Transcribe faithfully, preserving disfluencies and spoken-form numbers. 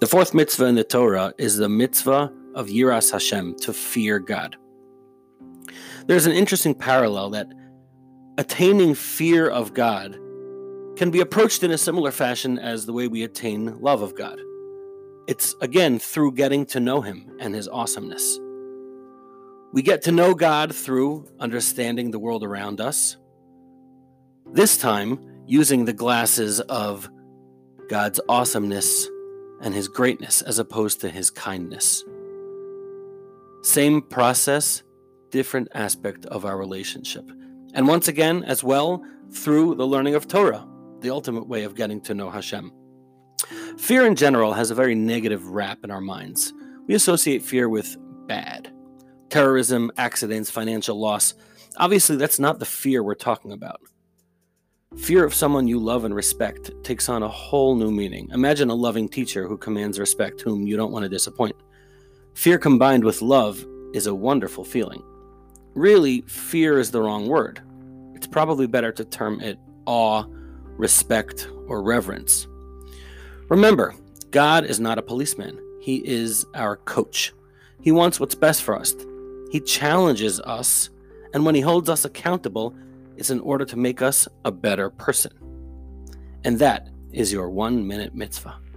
The fourth mitzvah in the Torah is the mitzvah of Yiras Hashem, to fear God. There's an interesting parallel that attaining fear of God can be approached in a similar fashion as the way we attain love of God. It's, again, through getting to know Him and His awesomeness. We get to know God through understanding the world around us, this time using the glasses of God's awesomeness and His greatness as opposed to His kindness. Same process, different aspect of our relationship. And once again, as well, through the learning of Torah, the ultimate way of getting to know Hashem. Fear in general has a very negative rap in our minds. We associate fear with bad. Terrorism, accidents, financial loss. Obviously, that's not the fear we're talking about. Fear of someone you love and respect takes on a whole new meaning. Imagine a loving teacher who commands respect, whom you don't want to disappoint. Fear combined with love is a wonderful feeling. Really, fear is the wrong word. It's probably better to term it awe, respect, or reverence. Remember, God is not a policeman. He is our coach. He wants what's best for us. He challenges us, and when He holds us accountable, it's in order to make us a better person. And that is your one-minute mitzvah.